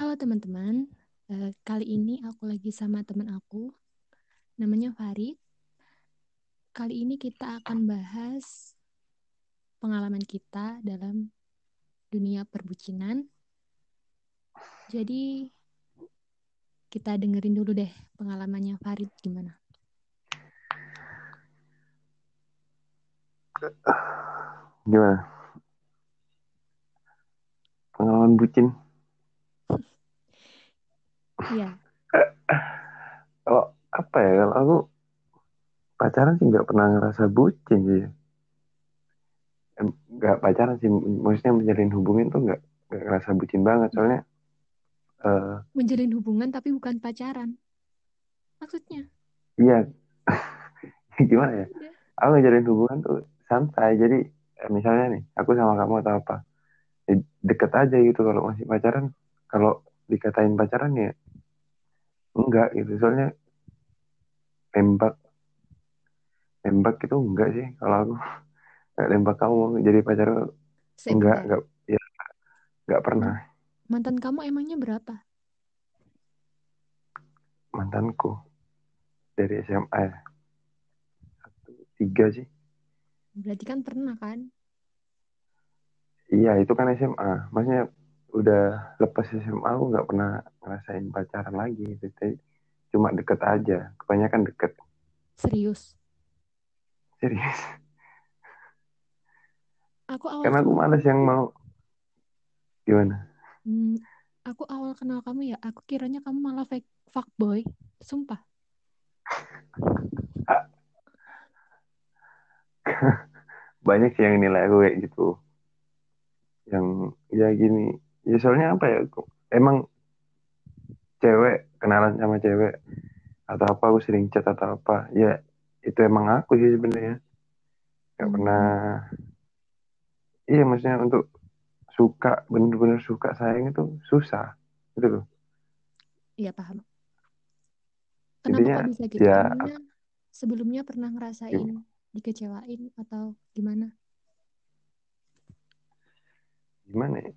Halo teman-teman, kali ini aku lagi sama teman aku, namanya Farid. Kali ini kita akan bahas pengalaman kita dalam dunia perbucinan. Jadi kita dengerin dulu deh pengalamannya Farid gimana. Gimana? Pengalaman bucin? Iya. Kalau apa ya, kalau aku pacaran sih nggak pernah ngerasa bucin sih. Nggak pacaran sih, maksudnya menjalin hubungan tuh nggak ngerasa bucin banget, soalnya. Menjalin hubungan tapi bukan pacaran, maksudnya? Iya. Gimana ya? Udah. Aku ngejalin hubungan tuh santai, jadi misalnya nih, aku sama kamu atau apa, ya deket aja gitu. Kalau masih pacaran, kalau dikatain pacaran ya enggak gitu, soalnya tembak itu enggak sih. Kalau aku tembak kamu jadi pacar enggak ya, enggak pernah. Mantan kamu emangnya berapa? Mantanku dari SMA 3 sih. Berarti kan pernah kan? Iya, itu kan SMA, maksudnya udah lepas SMA aku nggak pernah ngerasain pacaran lagi gitu. Cuma deket aja, kebanyakan deket. Serius aku awal, karena aku males yang mau gimana. Aku awal kenal kamu ya, aku kiranya kamu malah fuckboy, sumpah. Banyak sih yang nilai aku kayak gitu, yang ya gini ya, soalnya apa ya, emang cewek, kenalan sama cewek atau apa, aku sering chat atau apa, ya itu emang aku sih sebenarnya nggak pernah. Iya, maksudnya untuk suka, bener-bener suka, sayang itu susah gitu loh. Iya, paham. Kenapa intinya, kok bisa gitu ya, sebelumnya pernah ngerasain ya, dikecewain atau gimana ya?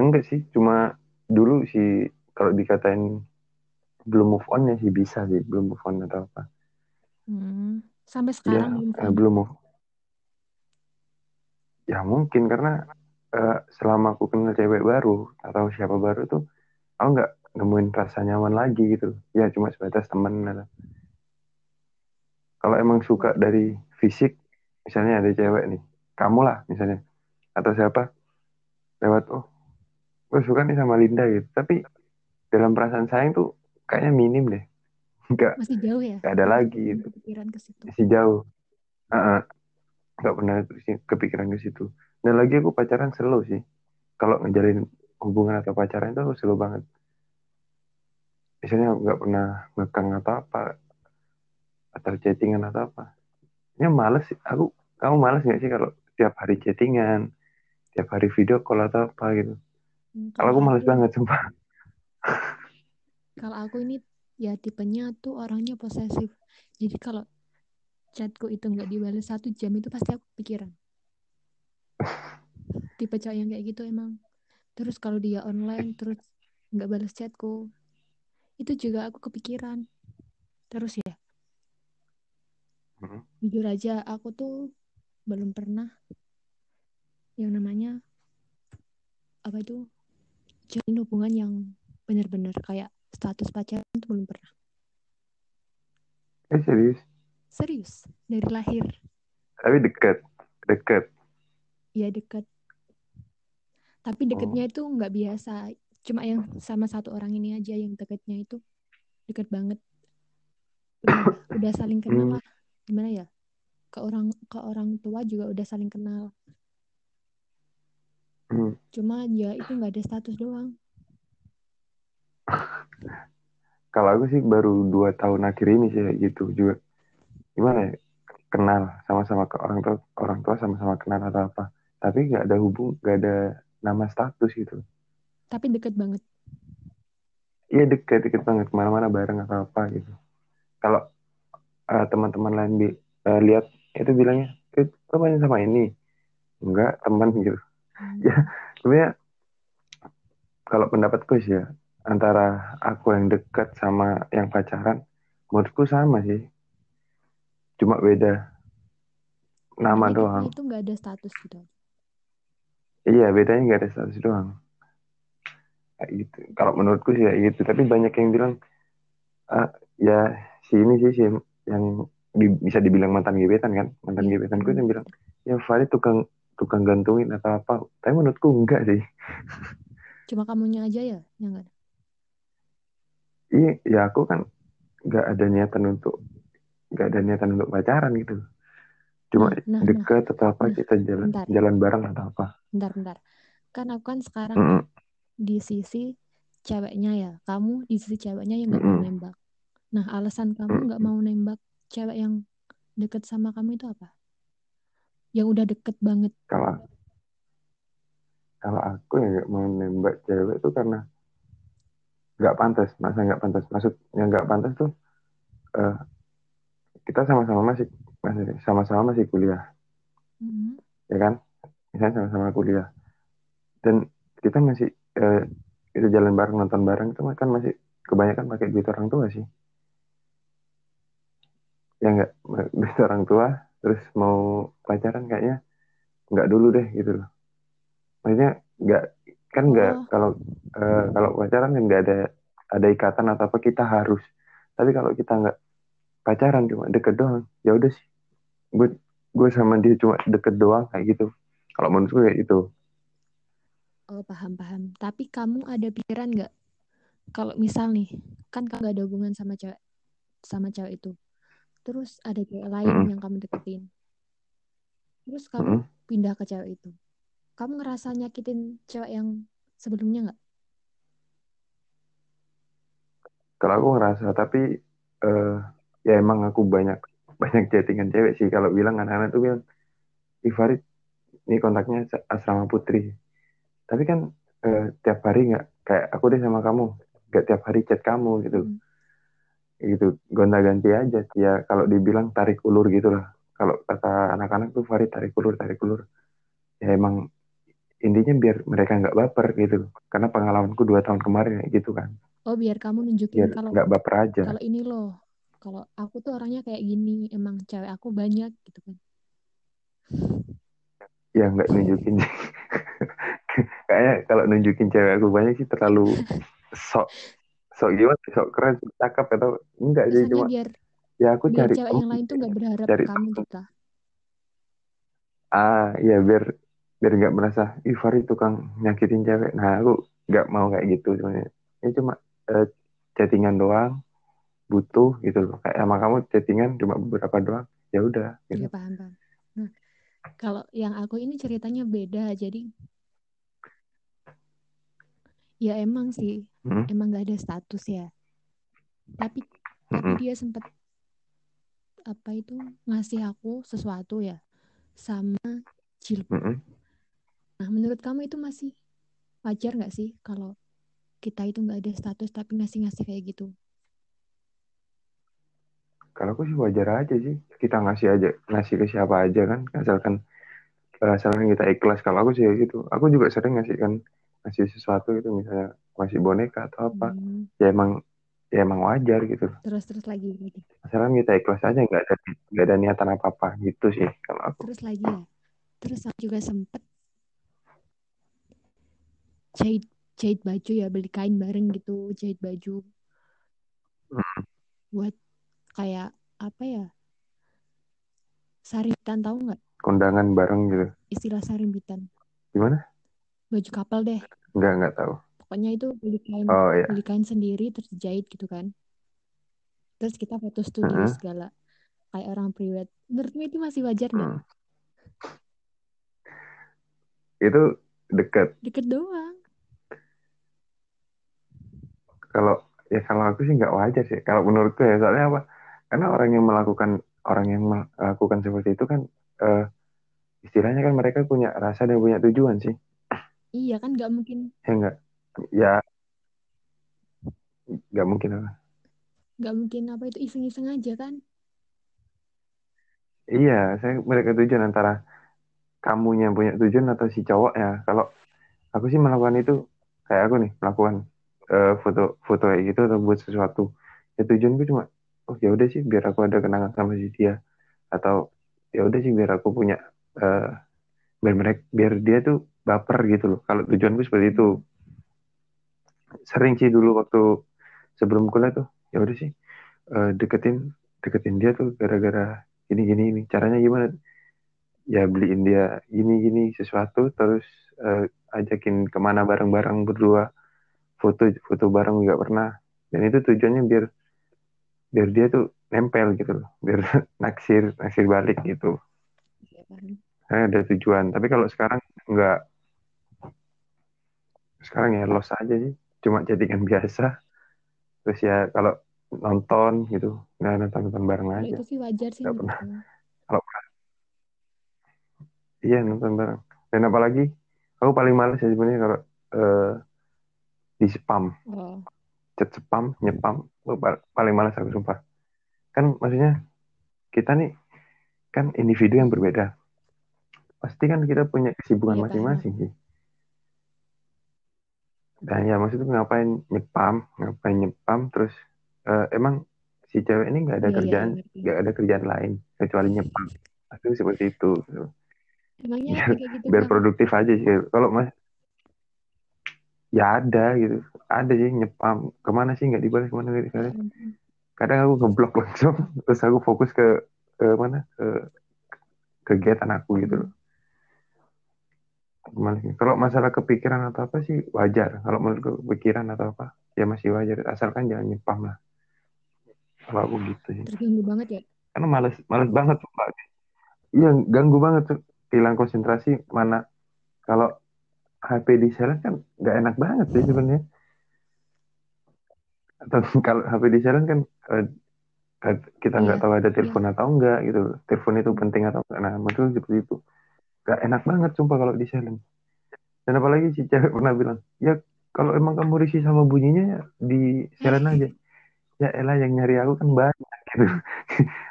Enggak sih, cuma dulu sih kalau dikatain belum move on ya sih bisa sih, belum move on atau apa. Sampai sekarang ya, belum move ya, mungkin karena selama aku kenal cewek baru atau siapa baru tuh aku nggak nemuin rasa nyaman lagi gitu ya, cuma sebatas teman. Kalau emang suka dari fisik, misalnya ada cewek nih, kamu lah misalnya atau siapa lewat, oh gue suka nih sama Linda gitu, tapi dalam perasaan sayang tuh kayaknya minim deh. Enggak, masih jauh ya, nggak ada lagi gitu, kepikiran ke situ. Masih jauh, nggak pernah kepikiran ke situ. Dan lagi aku pacaran slow sih, kalau ngejalin hubungan atau pacaran itu aku slow banget, misalnya nggak pernah ngekang atau apa, atau chattingan atau apa. Ini males sih aku. Kamu males nggak sih kalau tiap hari chattingan, tiap hari video call atau apa gitu? Kalau aku males banget sumpah. Kalau aku ini ya tipenya tuh orangnya posesif. Jadi kalau chatku itu nggak dibalas 1 jam itu pasti aku pikiran. Tipe cowok yang kayak gitu emang. Terus kalau dia online terus nggak balas chatku, itu juga aku kepikiran terus ya. Jujur aja aku tuh belum pernah yang namanya apa itu, jalin hubungan yang benar-benar kayak status pacaran itu belum pernah. Serius dari lahir. Tapi dekat tapi dekatnya itu nggak biasa, cuma yang sama satu orang ini aja yang dekatnya itu dekat banget, udah saling kenal lah. Gimana ya, ke orang tua juga udah saling kenal. Cuma ya itu nggak ada status doang. Kalau aku sih baru 2 tahun akhir ini sih gitu juga. Gimana ya, kenal sama-sama ke orang tua sama-sama kenal atau apa, tapi nggak ada nggak ada nama status gitu. Tapi deket banget. Iya, deket banget, kemana-mana bareng atau apa gitu. Kalau teman-teman lain lihat itu bilangnya, lo main sama ini? Enggak, teman gitu. Ya sebenarnya kalau pendapatku sih ya, antara aku yang dekat sama yang pacaran, menurutku sama sih. Cuma beda nama doang. Itu nggak ada status gitu. Iya, bedanya nggak ada status doang. Kayak gitu. Kalau menurutku sih kayak gitu. Tapi banyak yang bilang, ya si ini sih si yang bisa dibilang mantan gebetan kan. Mantan gebetanku yang bilang, ya Fahri tukang gantungin atau apa. Tapi menurutku enggak sih. Cuma kamunya aja ya? Yang enggak? Iya, ya aku kan nggak ada niatan untuk pacaran gitu. Cuma dekat atau apa kita jalan bareng atau apa. Bentar. Kan aku kan sekarang di sisi ceweknya ya. Kamu di sisi ceweknya yang nggak mau nembak. Nah, alasan kamu nggak mau nembak cewek yang deket sama kamu itu apa? Yang udah deket banget. Kalau aku yang nggak mau nembak cewek itu karena nggak pantas. Masa nggak pantas? Maksudnya nggak pantas tuh kita sama-sama masih kuliah, ya kan? Misalnya sama-sama kuliah dan kita masih itu jalan bareng, nonton bareng itu kan masih kebanyakan pakai duit orang tua sih, ya nggak? Duit orang tua terus mau pacaran kayaknya nggak dulu deh gitu loh. Maksudnya nggak kan nggak kalau pacaran kan nggak ada ikatan atau apa kita harus. Tapi kalau kita nggak pacaran cuma deket doang, ya udah sih gue sama dia cuma deket doang kayak gitu. Kalau menurut gue kayak gitu. Oh, paham. Tapi kamu ada pikiran nggak kalau misal nih kan kamu nggak ada hubungan sama cewek itu, terus ada cewek lain yang kamu deketin, terus kamu pindah ke cewek itu, kamu ngerasa nyakitin cewek yang sebelumnya nggak? Kalau aku ngerasa, tapi ya emang aku banyak chattingan cewek sih. Kalau bilang anak-anak tuh bilang, Farid ini kontaknya asrama putri. Tapi kan tiap hari nggak kayak aku deh sama kamu, nggak tiap hari chat kamu gitu. Gitu gonta-ganti aja. Ya kalau dibilang tarik ulur gitulah. Kalau kata anak-anak tuh Farid tarik ulur. Ya emang intinya biar mereka nggak baper gitu. Karena pengalamanku 2 tahun kemarin kayak gitu kan. Oh, biar kamu nunjukin kalau nggak baper aja. Kalau ini loh, kalau aku tuh orangnya kayak gini, emang cewek aku banyak gitu kan. Ya nggak nunjukin. Kayaknya kalau nunjukin cewek aku banyak sih terlalu sok gimana, sok keren, sok cakep atau enggak sih, cuma biar, ya aku biar cari cewek yang lain tuh nggak berharap cari kamu kita. Ya biar nggak merasa Fahri tukang nyakitin cewek. Nah, aku nggak mau kayak gitu sebenarnya. Ini cuma chattingan doang, butuh gitu loh. Kayak sama kamu chattingan cuma beberapa doang, ya udah gitu. Ya, paham. Nah, kalau yang aku ini ceritanya beda. Jadi ya emang sih, emang gak ada status ya. Tapi dia sempat ngasih aku sesuatu ya, sama jilbab. Nah, menurut kamu itu masih wajar gak sih kalau kita itu nggak ada status tapi ngasih-ngasih kayak gitu? Kalau aku sih wajar aja sih, kita ngasih ke siapa aja kan, asalkan kita ikhlas. Kalau aku sih gitu, aku juga sering ngasih sesuatu gitu, misalnya ngasih boneka atau apa, ya emang wajar gitu. Terus lagi gitu. Asalkan kita ikhlas aja, nggak ada niatan apa gitu sih kalau aku. Terus lagi ya, terus aku juga sempet jahit baju ya, beli kain bareng gitu, jahit baju buat kayak apa ya, sarimbitan, tahu nggak? Kondangan bareng gitu, istilah sarimbitan gimana? Baju kapal deh, nggak tahu pokoknya. Itu beli kain, iya. Beli kain sendiri terus jahit gitu kan, terus kita foto studio segala kayak orang priwet. Menurutmu itu masih wajar nggak? Itu deket doang. Kalau aku sih nggak wajar sih. Kalau menurutku ya, soalnya apa? Karena orang yang melakukan seperti itu kan, istilahnya kan mereka punya rasa dan punya tujuan sih. Iya kan, nggak mungkin. Ya nggak. Ya nggak mungkin apa? Nggak mungkin apa itu iseng-iseng aja kan? Iya, mereka tujuan antara kamunya punya tujuan atau si cowoknya. Kalau aku sih melakukan itu, kayak aku nih melakukan foto kayak gitu atau buat sesuatu. Ya tujuan gue cuma, oh ya udah sih biar aku ada kenangan sama si dia, atau ya udah sih biar aku punya biar dia tuh baper gitu loh. Kalau tujuan gue seperti itu. Sering sih dulu waktu sebelum kuliah tuh, ya udah sih deketin dia tuh gara-gara gini caranya gimana ya, beliin dia gini sesuatu, terus ajakin kemana bareng-bareng berdua, foto bareng nggak pernah. Dan itu tujuannya biar dia tuh nempel gitu loh, biar naksir balik gitu. Nah, ada tujuan. Tapi kalau sekarang nggak, sekarang ya los aja sih, cuma jadikan biasa. Terus ya kalau nonton gitu, nggak nonton bareng aja. Itu sih wajar sih. Nggak pernah. Kalau pernah, iya nonton bareng. Dan apalagi aku paling males ya sebenarnya kalau di spam, chat spam, nyepam, paling males aku sumpah. Kan maksudnya kita nih kan individu yang berbeda, pasti kan kita punya kesibukan ya, masing-masing sih. Dan ya maksudnya ngapain nyepam terus emang si cewek ini nggak ada kerjaan, nggak ada kerjaan lain kecuali nyepam. Aduh, seperti itu. Emangnya biar produktif aja sih. Kalau mas ya ada gitu, ada sih nyepam, kemana sih nggak dibalas, kemana nggak dibalas. Kadang aku ngeblok langsung, terus aku fokus ke mana, ke kegiatan aku gitu loh. Kalau masalah kepikiran atau apa sih wajar. Kalau menurut kepikiran atau apa ya masih wajar, asalkan jangan nyepam lah. Kalau aku gitu sih. Terganggu banget ya? Karena malas banget tuh. Iya, ganggu banget tuh, hilang konsentrasi. Mana kalau HP di silent kan nggak enak banget sih sebenarnya. Atau kalau HP di silent kan kita nggak tahu ada telepon atau enggak gitu. Telepon itu penting atau enggak. Nah, maksudnya seperti itu. Gak enak banget sumpah kalau di silent. Dan apalagi si cewek pernah bilang, ya kalau emang kamu risih sama bunyinya ya di silent aja. Ya elah, yang nyari aku kan banyak gitu.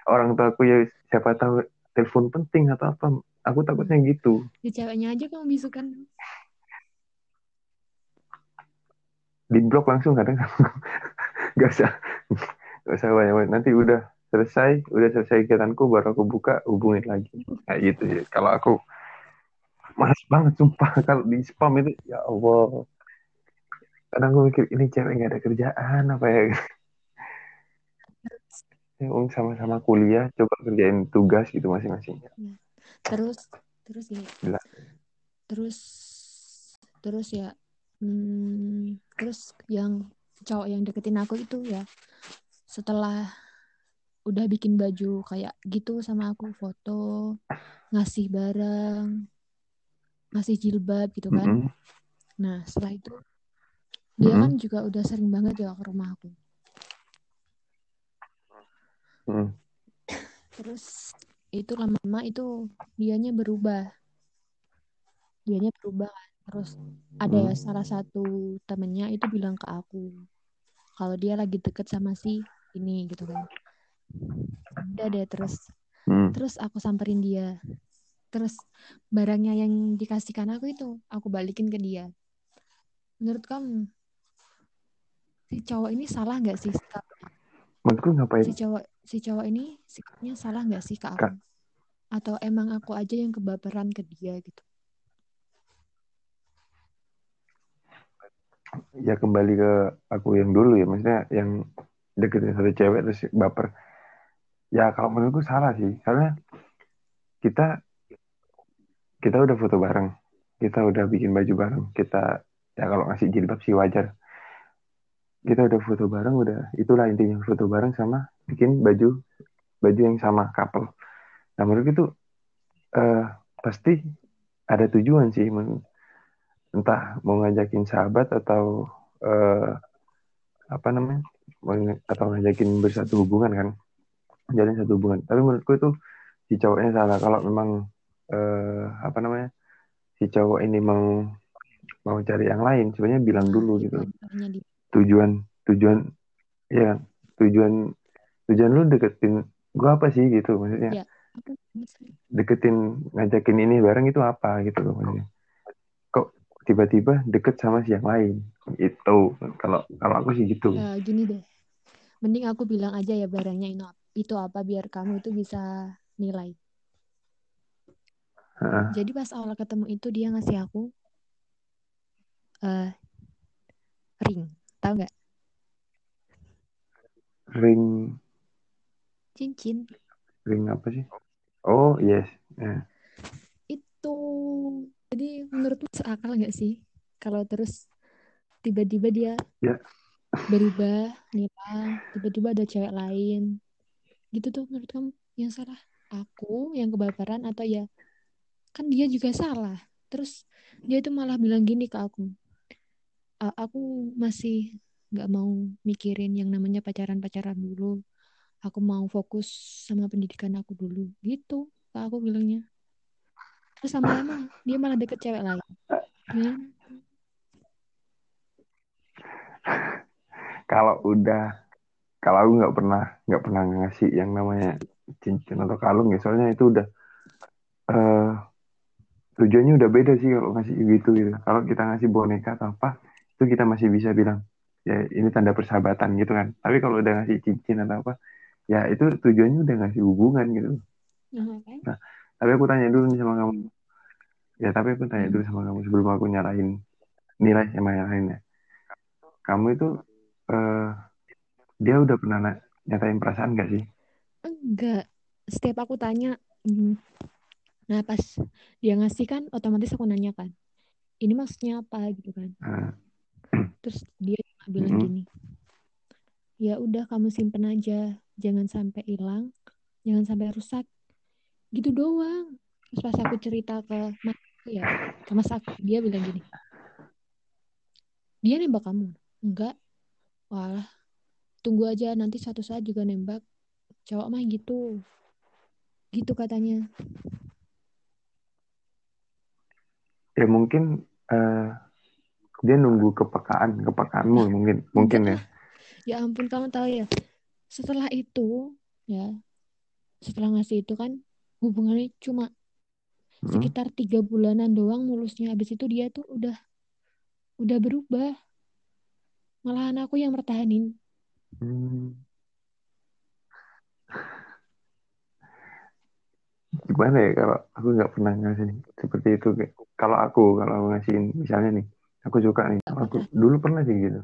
Orang tua aku ya siapa tahu telepon penting atau apa. Aku takutnya gitu. Ya ceweknya aja kamu bisukan. Di blok langsung kadang. Gak usah banyak-banyak. Nanti udah selesai kegiatanku baru aku buka, hubungin lagi. Kayak gitu ya. Kalau aku malas banget sumpah kalau di spam itu, ya Allah. Kadang gue mikir ini cewek nggak ada kerjaan apa ya. Sama-sama kuliah, coba kerjain tugas gitu masing-masing. Terus gini. Bila. Terus ya. Terus yang cowok yang deketin aku itu ya, setelah udah bikin baju kayak gitu sama aku, foto, ngasih barang, ngasih jilbab gitu kan. Mm-hmm. Nah setelah itu dia kan juga udah sering banget ya ke rumah aku. Terus itu lama-lama itu dianya berubah. Terus ada salah satu temennya itu bilang ke aku kalau dia lagi deket sama si ini gitu kan. Udah deh, terus aku samperin dia. Terus barangnya yang dikasihkan aku itu aku balikin ke dia. Menurut kamu si cowok ini salah nggak sih sikapnya? Menurutku ngapain? Si cowok ini sikapnya salah nggak sih ke aku? Atau emang aku aja yang kebaperan ke dia gitu? Ya kembali ke aku yang dulu ya, maksudnya yang deketin satu cewek terus baper. Ya kalau menurutku salah sih, karena kita udah foto bareng, kita udah bikin baju bareng, kita ya kalau ngasih jilbab sih wajar. Kita udah foto bareng, udah itulah intinya, foto bareng sama bikin baju yang sama couple. Nah menurutku itu pasti ada tujuan sih, entah mau ngajakin sahabat atau apa namanya, atau ngajakin bersatu hubungan kan, jalin satu hubungan. Tapi menurutku itu si cowoknya salah. Kalau memang apa namanya, si cowok ini mau cari yang lain, sebenarnya bilang dulu gitu. Tujuan lu deketin gua apa sih gitu maksudnya? Deketin ngajakin ini bareng itu apa gitu loh maksudnya? Kok tiba-tiba deket sama si yang lain? Itu kalau kalau aku sih gitu. Gini deh, mending aku bilang aja ya barangnya itu apa biar kamu itu bisa nilai. Jadi pas awal ketemu itu dia ngasih aku ring, tahu nggak? Ring cincin. Ring apa sih? Oh yes. Yeah. Itu jadi menurutmu seakal nggak sih kalau terus tiba-tiba dia berubah nikah, tiba-tiba ada cewek lain gitu tuh? Menurut kamu yang salah aku yang kebaperan atau ya kan dia juga salah? Terus dia itu malah bilang gini ke aku, aku masih nggak mau mikirin yang namanya pacaran dulu, aku mau fokus sama pendidikan aku dulu gitu kak, aku bilangnya. Terus lama-lama dia malah deket cewek lain ya. Kalau aku nggak pernah ngasih yang namanya cincin atau kalung ya, soalnya itu udah tujuannya udah beda sih kalau ngasih gitu. Kalau kita ngasih boneka atau apa itu kita masih bisa bilang ya ini tanda persahabatan gitu kan, tapi kalau udah ngasih cincin atau apa ya itu tujuannya udah ngasih hubungan gitu. Okay. Nah, tapi aku tanya dulu sama kamu sebelum aku nyalahin nilai sama yang lainnya. Kamu itu dia udah pernah nyatain perasaan gak sih? Enggak. Setiap aku tanya, nah pas dia ngasih kan otomatis aku nanya kan, ini maksudnya apa gitu kan. Terus dia bilang gini, ya udah kamu simpen aja, jangan sampai hilang, jangan sampai rusak, gitu doang. Terus pas aku cerita ke mas aku, dia bilang gini, dia nembak kamu? Enggak. Walah, tunggu aja nanti satu saat juga nembak. Cowok mah gitu. Gitu katanya. Ya mungkin dia nunggu kepekaanmu mungkin ya. Ya ampun, kamu tahu ya. Setelah itu ya, setelah ngasih itu kan hubungannya cuma sekitar 3 bulanan doang mulusnya. Habis itu dia tuh udah berubah. Malahan aku yang mertahanin. Gimana ya kalau aku nggak pernah ngasih seperti itu. Kalau aku ngasihin misalnya nih, aku suka nih. Aku dulu pernah sih gitu.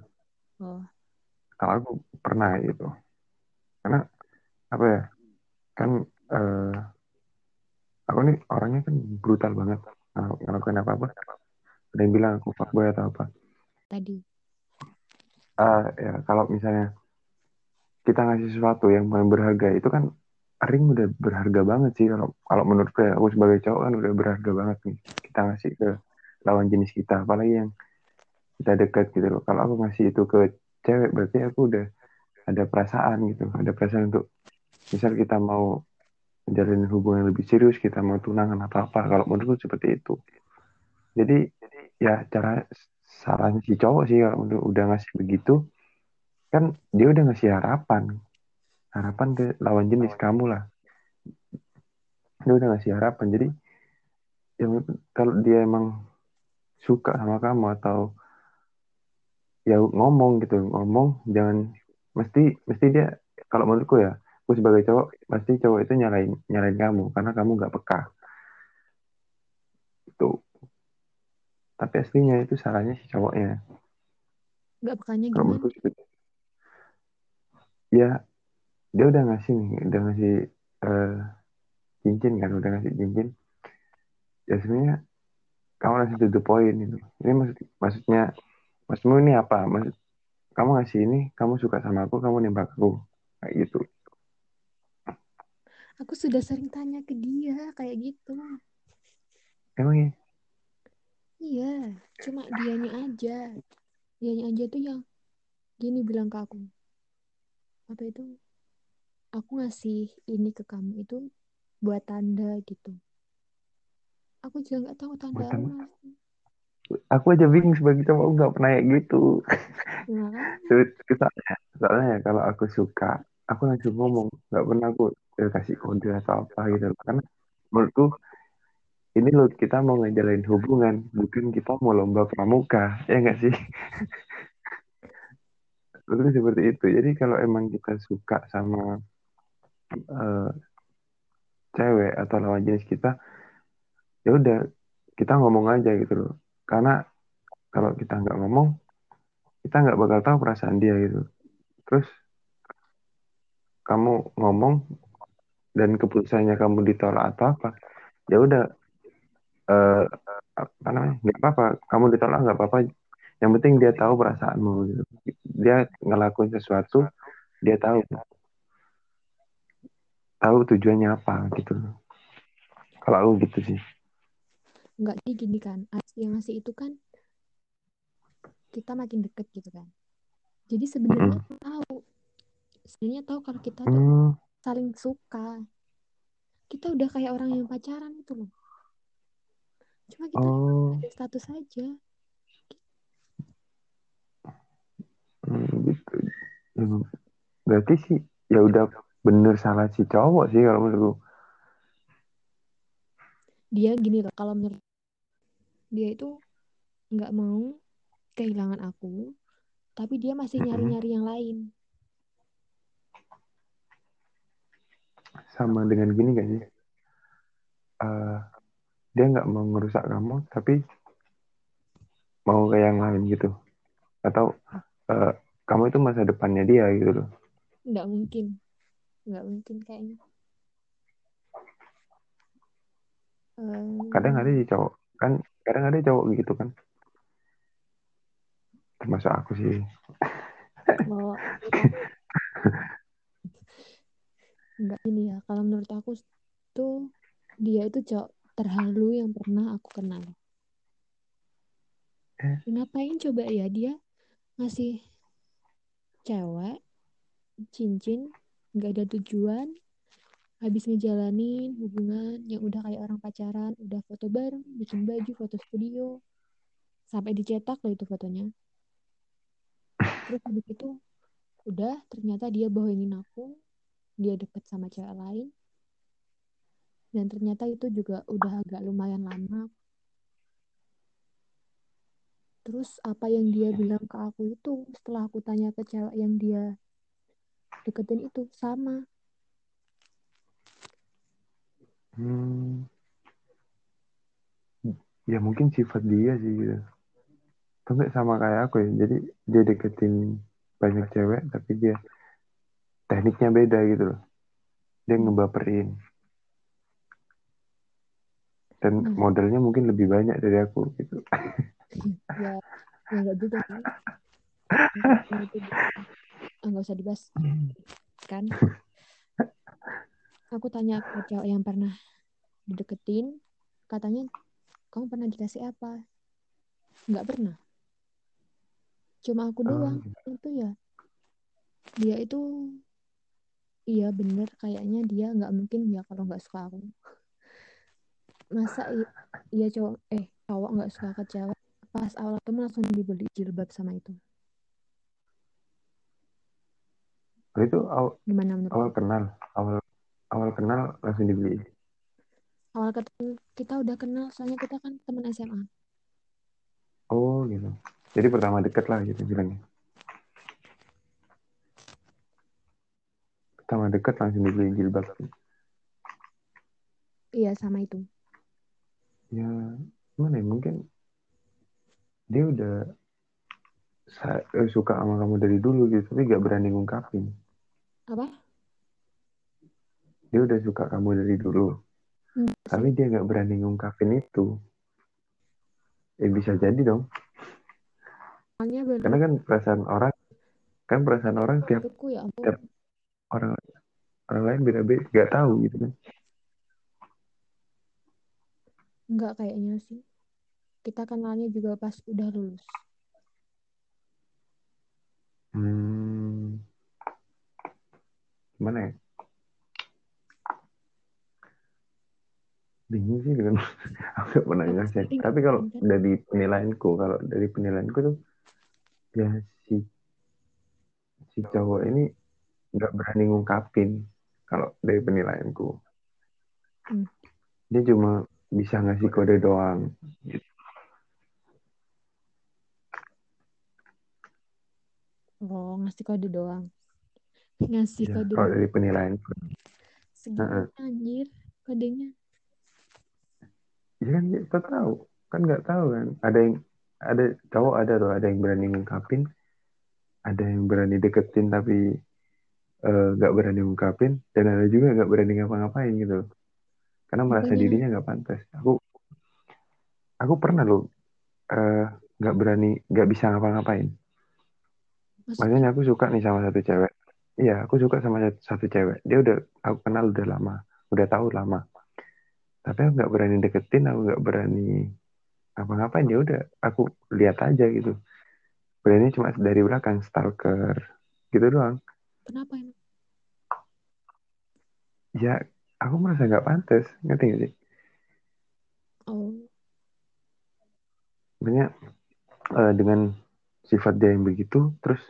Kalau aku pernah gitu. Karena apa ya? Kan aku nih orangnya kan brutal banget. Ngelakuin apa-apa. Ada yang bilang aku fuckboy atau apa. Tadi. Ya kalau misalnya kita ngasih sesuatu yang paling berharga itu kan ring udah berharga banget sih kalau menurut saya, aku sebagai cowok kan udah berharga banget nih kita ngasih ke lawan jenis kita, apalagi yang kita dekat gitu loh. Kalau aku ngasih itu ke cewek berarti aku udah ada perasaan gitu, ada perasaan untuk misal kita mau menjalin hubungan yang lebih serius, kita mau tunangan atau apa, kalau menurutku seperti itu. Jadi ya salahnya si cowok sih kalau udah ngasih begitu kan, dia udah ngasih harapan ke lawan jenis kamu lah, dia udah ngasih harapan. Jadi ya, kalau dia emang suka sama kamu atau ya ngomong jangan mesti dia, kalau menurutku ya, aku sebagai cowok pasti cowok itu nyalain kamu karena kamu nggak peka itu. Tapi aslinya itu salahnya si cowoknya. Gak pekanya gimana? Ya, dia udah ngasih cincin kan, udah ngasih cincin. Ya sebenarnya kamu langsung to the point gitu. Ini maksudmu ini apa? Kamu ngasih ini, kamu suka sama aku, kamu nembak aku, kayak gitu. Aku sudah sering tanya ke dia kayak gitu. Emang ya? Iya, cuma dianya aja tuh yang gini bilang ke aku, apa itu, aku ngasih ini ke kamu itu buat tanda gitu. Aku juga nggak tahu tanda apa. Aku aja bingung sebagai cowok, nggak pernah kayak gitu. Soalnya kalau aku suka, aku langsung ngomong, nggak pernah aku kasih kode atau apa gitu, karena menurutku ini loh, kita mau ngejalanin hubungan, bukan kita mau lomba pramuka, ya nggak sih? Lebih seperti itu. Jadi kalau emang kita suka sama cewek atau lawan jenis kita, ya udah kita ngomong aja gitu loh. Karena kalau kita nggak ngomong, kita nggak bakal tahu perasaan dia gitu. Terus kamu ngomong dan keputusannya kamu ditolak atau apa, ya udah apa namanya, nggak apa-apa. Kamu ditolak nggak apa-apa. Yang penting dia tahu perasaanmu gitu. Dia ngelakuin sesuatu, dia tahu tujuannya apa gitu. Kalau aku gitu sih. Enggak, jadi gini kan, yang ngasih itu kan kita makin deket gitu kan. Jadi sebenarnya tahu kalau kita tuh saling suka. Kita udah kayak orang yang pacaran itu loh. Cuma kita ada status aja. Gitu. Berarti sih ya udah bener salah si cowok sih kalau menurutku. Dia gini loh, kalau menurut dia itu nggak mau kehilangan aku, tapi dia masih nyari-nyari yang lain. Sama dengan gini gak sih? Dia nggak mau ngerusak kamu, tapi mau ke yang lain gitu. Atau kamu itu masa depannya dia gitu loh. Nggak mungkin kayaknya. Kadang ada cowok gitu kan, termasuk aku sih. Enggak, ini ya kalau menurut aku tuh dia itu cowok terhalu yang pernah aku kenal. Ngapain coba ya dia ngasih cewek cincin nggak ada tujuan, habis ngejalanin hubungan yang udah kayak orang pacaran, udah foto bareng, bikin baju, foto studio, sampai dicetak loh itu fotonya. Terus habis itu udah, ternyata dia bohongin aku, dia deket sama cewek lain, dan ternyata itu juga udah agak lumayan lama. Terus apa yang dia bilang ke aku itu, setelah aku tanya ke cewek yang dia deketin itu, sama. Ya mungkin sifat dia sih gitu. Tapi sama kayak aku ya. Jadi dia deketin banyak cewek, tapi dia tekniknya beda gitu loh. Dia ngebaperin. Dan modelnya mungkin lebih banyak dari aku gitu. Ya, enggak juga sih. Enggak usah dibahas kan. Aku tanya ke cowok yang pernah dideketin, katanya, kamu pernah dikasih apa? Nggak pernah. Cuma aku doang. Itu ya, dia itu, iya bener, kayaknya dia nggak mungkin ya kalau nggak suka aku. Masa iya cowok nggak suka ke cewek, pas awal temen langsung dibeli jilbab sama itu. Itu awal kenal langsung dibeli. Awal ketemu, kita udah kenal, soalnya kita kan teman SMA. Oh gitu. Jadi pertama deket lah gitu bilangnya. Pertama deket langsung dibeli jilbab. Iya sama itu. Ya gimana ya, mungkin dia udah suka sama kamu dari dulu gitu, tapi gak berani ngungkapin. Apa? Dia udah suka kamu dari dulu, tapi dia nggak berani ngungkapin itu. Bisa jadi dong. Karena kan perasaan orang tiap orang lain beda-beda, nggak tahu gitu kan? Nggak kayaknya sih. Kita kenalnya juga pas udah lulus. Gimana ya? Bingung sih dengan aku pernah ngasih. Tapi kalau dari penilaianku tuh ya si cowok ini nggak berani ngungkapin. Kalau dari penilaianku dia cuma bisa ngasih kode doang gitu. Oh, ngasih kode doang. Ngasih ya, kode. Kalau dari penilaian. Segini anjir kodenya. Ya kan kita tahu. Kan nggak tahu kan. Ada yang cowok ada tuh, ada yang berani ngungkapin, ada yang berani deketin tapi nggak berani ngungkapin, dan ada juga nggak berani ngapa-ngapain gitu. Karena merasa dirinya nggak pantas. Aku pernah loh nggak berani, nggak bisa ngapa-ngapain. Maksudnya aku suka nih sama satu cewek. Iya, aku suka sama satu cewek. Dia udah aku kenal udah lama, udah tahu lama. Tapi aku nggak berani deketin, aku nggak berani ngapa-ngapain. Ya udah, aku lihat aja gitu. Berani cuma dari belakang, stalker gitu doang. Kenapa ini? Ya, aku merasa nggak pantas, ngerti nggak sih? Oh. Banyak dengan sifat dia yang begitu, terus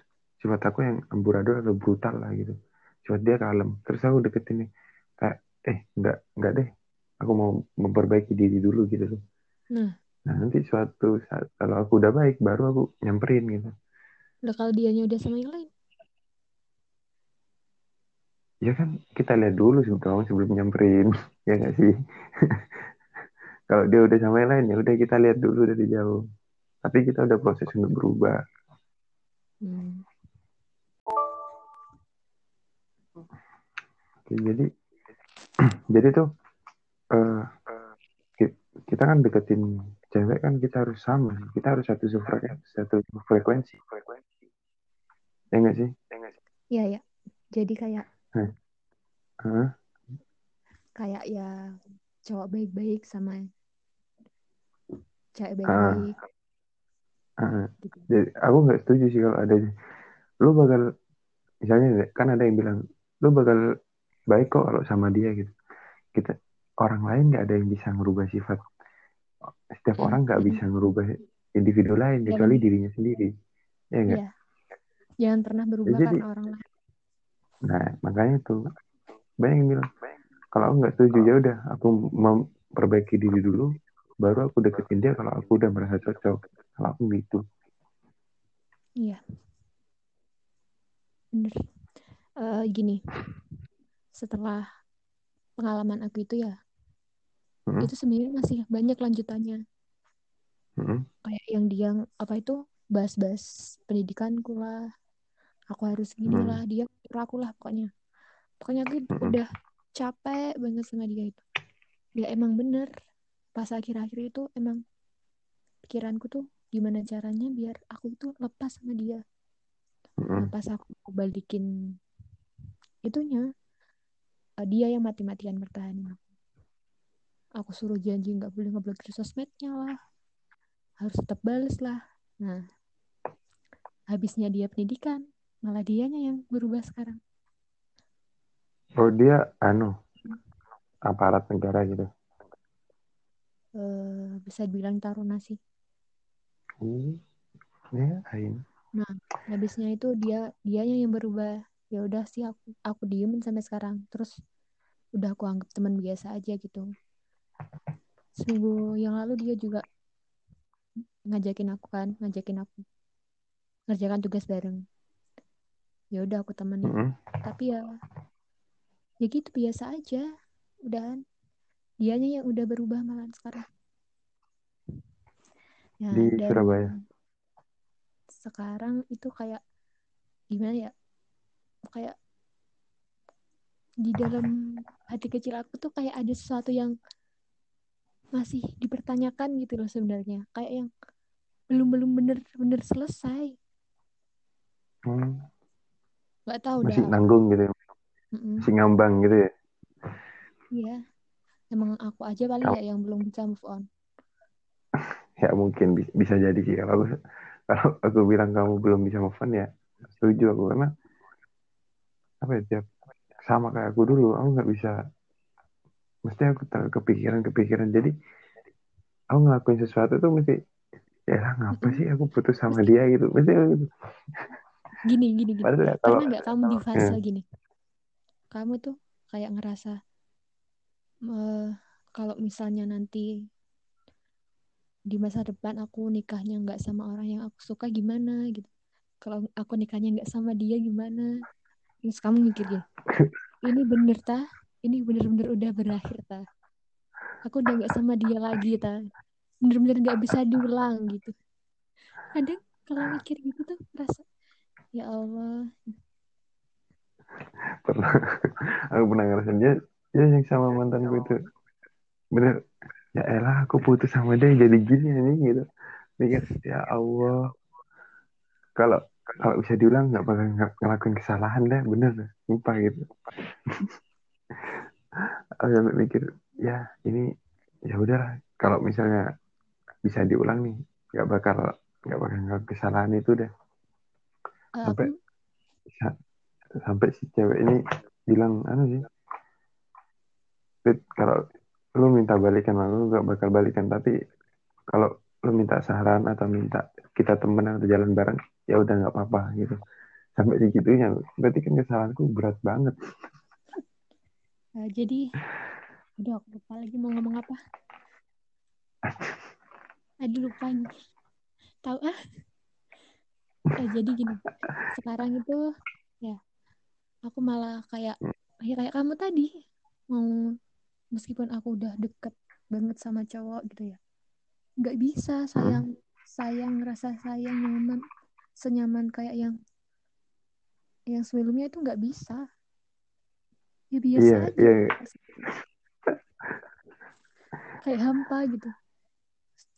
sifat aku yang amburadul atau brutal lah gitu. Sifat dia kalem, terus aku deketin nih, kayak enggak deh, aku mau memperbaiki diri dulu gitu. Nah nanti suatu saat kalau aku udah baik, baru aku nyamperin gitu. Udah kalau dianya udah sama yang lain? Ya kan kita lihat dulu sebelum nyamperin, ya nggak sih? Kalau dia udah sama yang lain, ya udah kita lihat dulu dari jauh. Tapi kita udah proses untuk berubah. Oke, jadi tuh kita kan deketin cewek kan kita harus sama, kita harus satu frekuensi. Ya nggak sih? Iya. Jadi kayak kayak ya cowok baik-baik sama cewek baik-baik. Jadi aku nggak setuju sih kalau ada lu bakal misalnya kan ada yang bilang lu bakal baik kok kalau sama dia gitu. Kita orang lain nggak ada yang bisa ngerubah sifat, setiap orang nggak bisa ngerubah individu lain kecuali dirinya sendiri, ya nggak? Ya. Jangan pernah berubah karena orang lain. Nah makanya tuh banyak yang bilang kalau aku nggak setuju ya udah aku memperbaiki diri dulu baru aku deketin dia kalau aku udah merasa cocok. Kalau aku gitu. Iya. Bener. Gini. Setelah pengalaman aku itu ya. Itu sebenarnya masih banyak lanjutannya. Kayak yang dia apa itu bahas-bahas pendidikanku lah. Aku harus gini lah. Dia aku lah pokoknya. Pokoknya aku udah capek banget sama dia itu. Dia emang bener. Pas akhir-akhir itu emang pikiranku tuh gimana caranya biar aku tuh lepas sama dia. Pas aku balikin itunya, dia yang mati-matian bertahan. Aku suruh janji gak boleh ngeblokir sosmednya lah, harus tetap bales lah. Nah habisnya dia pendidikan, malah dianya yang berubah sekarang. Oh dia aparat negara gitu. Bisa bilang taruna sih. Nah, habisnya itu dianya yang berubah. Ya udah sih aku diemin sampai sekarang. Terus udah aku anggap teman biasa aja gitu. Seminggu yang lalu dia juga ngajakin aku ngerjakan tugas bareng. Ya udah aku temenin. Tapi ya gitu biasa aja. Udahan. Dianya yang udah berubah malah sekarang. Ya, di Surabaya sekarang itu kayak gimana ya, kayak di dalam hati kecil aku tuh kayak ada sesuatu yang masih dipertanyakan gitu loh sebenarnya, kayak yang belum bener-bener selesai. Nggak tahu masih dah. Nanggung gitu ya. Masih ngambang gitu ya. Iya emang aku aja paling ya yang belum bisa move on. Ya mungkin bisa jadi sih. Kalau aku bilang kamu belum bisa move on ya setuju aku, karena sama kayak aku dulu, aku nggak bisa, mesti aku kepikiran. Jadi aku ngelakuin sesuatu tuh mesti ya ngapa sih aku putus sama dia gitu, mesti gini. Padahal, karena nggak kamu di fase gini, kamu tuh kayak ngerasa kalau misalnya nanti di masa depan aku nikahnya nggak sama orang yang aku suka gimana gitu. kalau aku nikahnya nggak sama dia gimana? Terus kamu mikirin, ini bener ta? Ini bener-bener udah berakhir ta? Aku udah nggak sama dia lagi ta? Bener-bener nggak bisa diulang gitu. Kadang kalau mikir gitu tuh merasa, ya Allah. Pernah, aku pernah ngerasain dia, ya yang sama mantanku itu, bener. Ya elah aku putus sama dia jadi gini nih gitu. Mikir ya Allah. Kalau bisa diulang enggak bakal ngelakuin kesalahan deh, bener. Lupa gitu. Aku mikir ya ini ya udahlah kalau misalnya bisa diulang nih enggak bakal ngelakuin kesalahan itu deh. Sampai si cewek ini bilang anu sih. Kalau lu minta balikan, lu gak bakal balikan. Tapi kalau lu minta saran atau minta kita temenan atau jalan bareng, ya udah nggak apa-apa gitu. Sampai segitunya, berarti kan kesalahanku berat banget. Jadi, udah aku lupa lagi mau ngomong apa. Aduh lupa nih. Tahu ah? Jadi gini, sekarang itu ya aku malah kayak kamu tadi mau. Meskipun aku udah deket banget sama cowok gitu ya, nggak bisa sayang rasa sayang nyaman senyaman kayak yang sebelumnya itu nggak bisa. Ya biasa aja. Yeah. Kayak hampa gitu.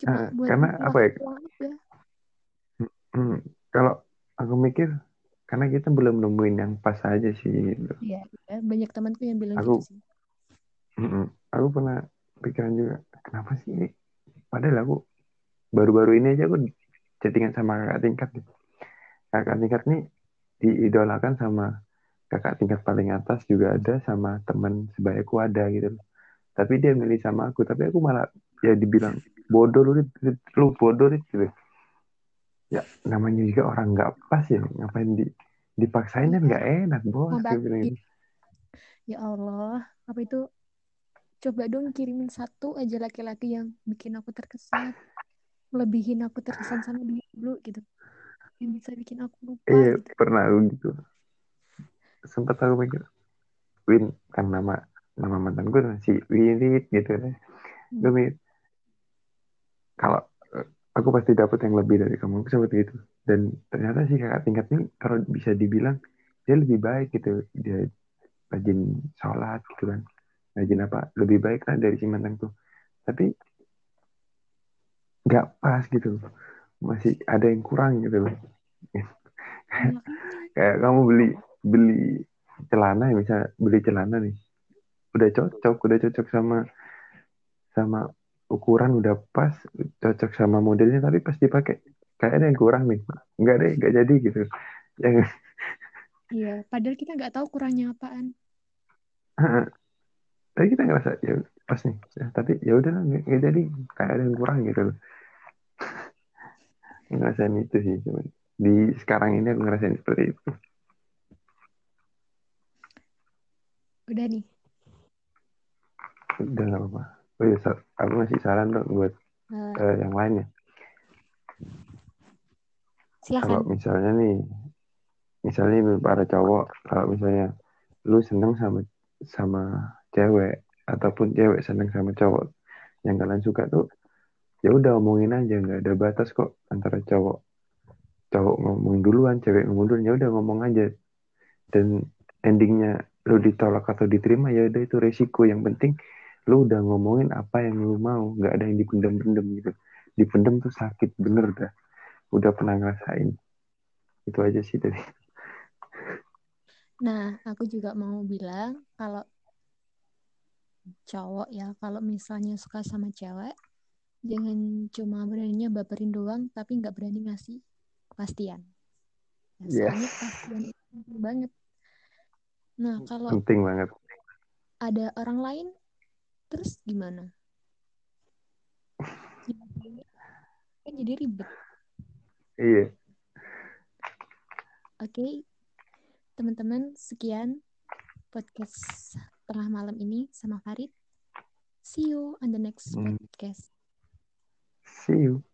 Cuma buat karena apa ya? Kalau aku mikir karena kita belum nemuin yang pas aja sih. Iya, yeah, banyak temanku yang bilang gitu sih. Aku pernah pikiran juga, kenapa sih ini? Padahal aku baru-baru ini aja aku chattingan sama kakak tingkat. Kakak tingkat nih diidolakan sama kakak tingkat paling atas juga ada, sama teman sebayaku ada gitu. Tapi dia milih sama aku, tapi aku malah ya dibilang bodoh lu bodoh gitu. Ya namanya juga orang nggak pas ya, ngapain dipaksain kan nggak enak bos. Ya Allah, apa itu? Coba dong kirimin satu aja laki-laki yang bikin aku terkesan, lebihin aku terkesan sama dia dulu gitu, yang bisa bikin aku lupa. Iya gitu. Pernah aku gitu. Sempat aku mikir Win kan nama mantan gue si Wirit gitu deh. Gue mikir kalau aku pasti dapat yang lebih dari kamu, seperti itu. Dan ternyata si kakak tingkat ini kalau bisa dibilang dia lebih baik gitu, dia rajin sholat gitu kan. Rajin apa, lebih baik lah dari si mantan tuh. Tapi gak pas gitu. Masih ada yang kurang gitu loh. Kayak kamu beli celana ya, misalnya beli celana nih. Udah cocok sama ukuran udah pas, cocok sama modelnya, tapi pas dipakai kayak ada yang kurang nih. Enggak deh, gak jadi gitu. Iya, padahal kita gak tahu kurangnya apaan. Tapi kita ngerasa ya pas nih ya, tapi ya udahlah nggak jadi kayak ada yang kurang gitu loh. Ngerasain itu sih cuman di sekarang ini aku ngerasain seperti itu. Udah nih, udah nggak apa-apa. Oh ya, aku ngasih saran dong buat yang lainnya. Silakan. Kalau misalnya nih, para cowok, kalau misalnya lu seneng sama cewek ataupun cewek seneng sama cowok yang kalian suka tuh, ya udah omongin aja, nggak ada batas kok antara cowok ngomong duluan, cewek ngomong duluan, ya udah ngomong aja. Dan endingnya lu ditolak atau diterima, ya udah itu resiko. Yang penting lu udah ngomongin apa yang lu mau, nggak ada yang dipendam gitu. Dipendam tuh sakit bener dah. Udah pernah ngerasain. Itu aja sih tadi. Nah, aku juga mau bilang kalau cowok ya, kalau misalnya suka sama cewek, jangan cuma beraninya baperin doang tapi nggak berani ngasih kepastian. Soalnya kepastian itu penting banget. Nah kalau penting banget ada orang lain terus gimana? Kan jadi ribet. Iya. Oke, teman-teman, sekian podcast tengah malam ini sama Farid. See you on the next podcast. See you.